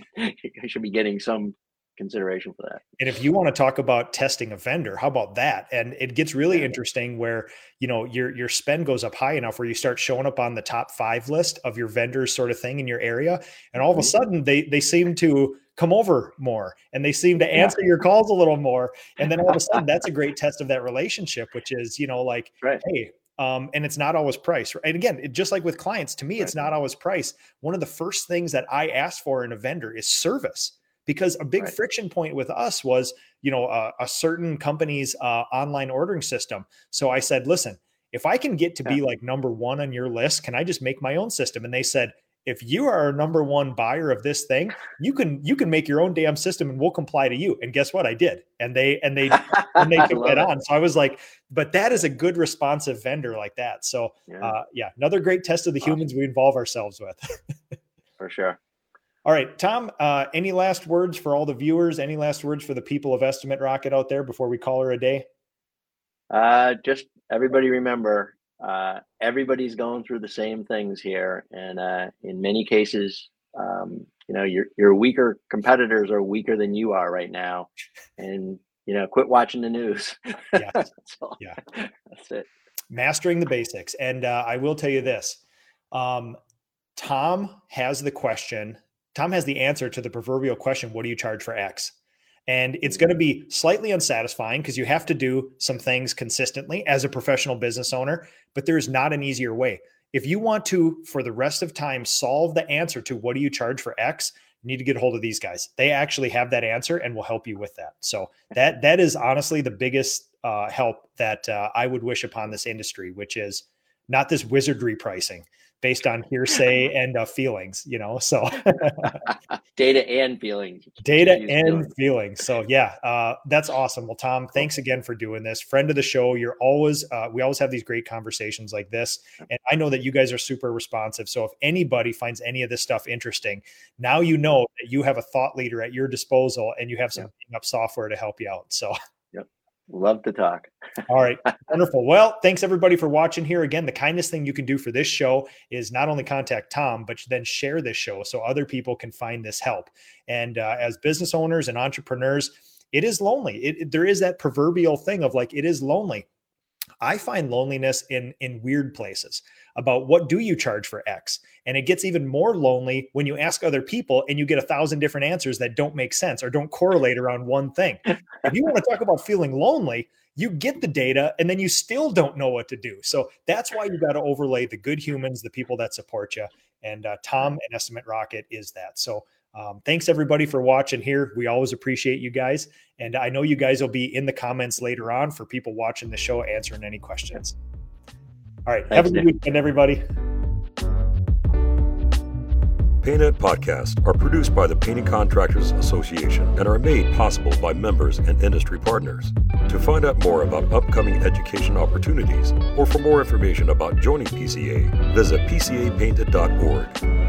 should be getting some consideration for that. And if you want to talk about testing a vendor, how about that? And it gets really interesting where, you know, your spend goes up high enough where you start showing up on the top 5 list of your vendors sort of thing in your area. And all of a sudden they seem to come over more, and they seem to answer your calls a little more. And then all of a sudden that's a great test of that relationship, which is, you know, like, hey, and it's not always price. And again, just like with clients, to me, it's not always price. One of the first things that I asked for in a vendor is service, because a big friction point with us was, you know, a certain company's online ordering system. So I said, listen, if I can get to be like number 1 on your list, can I just make my own system? And they said, if you are a number 1 buyer of this thing, you can make your own damn system, and we'll comply to you. And guess what? I did. And they took that on. So I was like, but that is a good responsive vendor like that. So another great test of the humans we involve ourselves with. For sure. All right, Tom, any last words for all the viewers? Any last words for the people of Estimate Rocket out there before we call her a day? Just everybody remember, everybody's going through the same things here, and in many cases, you know, your weaker competitors are weaker than you are right now, and you know, quit watching the news. That's it. Mastering the basics, and I will tell you this: Tom has the question. Tom has the answer to the proverbial question: what do you charge for X? And it's going to be slightly unsatisfying because you have to do some things consistently as a professional business owner, but there's not an easier way. If you want to, for the rest of time, solve the answer to what do you charge for X, you need to get a hold of these guys. They actually have that answer and will help you with that. So that is honestly the biggest help that I would wish upon this industry, which is not this wizardry pricing based on hearsay and feelings, you know, so data and feelings, So yeah, that's awesome. Well, Tom, thanks again for doing this. Friend of the show. You're always, we always have these great conversations like this. And I know that you guys are super responsive. So if anybody finds any of this stuff interesting, now, you know, that you have a thought leader at your disposal and you have some up software to help you out. So love to talk. All right. Wonderful. Well, thanks everybody for watching here. Again, the kindest thing you can do for this show is not only contact Tom, but then share this show so other people can find this help. And as business owners and entrepreneurs, it is lonely. There is that proverbial thing of like, it is lonely. I find loneliness in weird places about what do you charge for X? And it gets even more lonely when you ask other people and you get 1,000 different answers that don't make sense or don't correlate around one thing. If you want to talk about feeling lonely, you get the data and then you still don't know what to do. So that's why you got to overlay the good humans, the people that support you. And Tom and Estimate Rocket is that. So thanks everybody for watching here. We always appreciate you guys. And I know you guys will be in the comments later on for people watching the show, answering any questions. All right. Thanks, have a good weekend, everybody. PaintEd podcasts are produced by the Painting Contractors Association and are made possible by members and industry partners. To find out more about upcoming education opportunities or for more information about joining PCA, visit PCAPainted.org.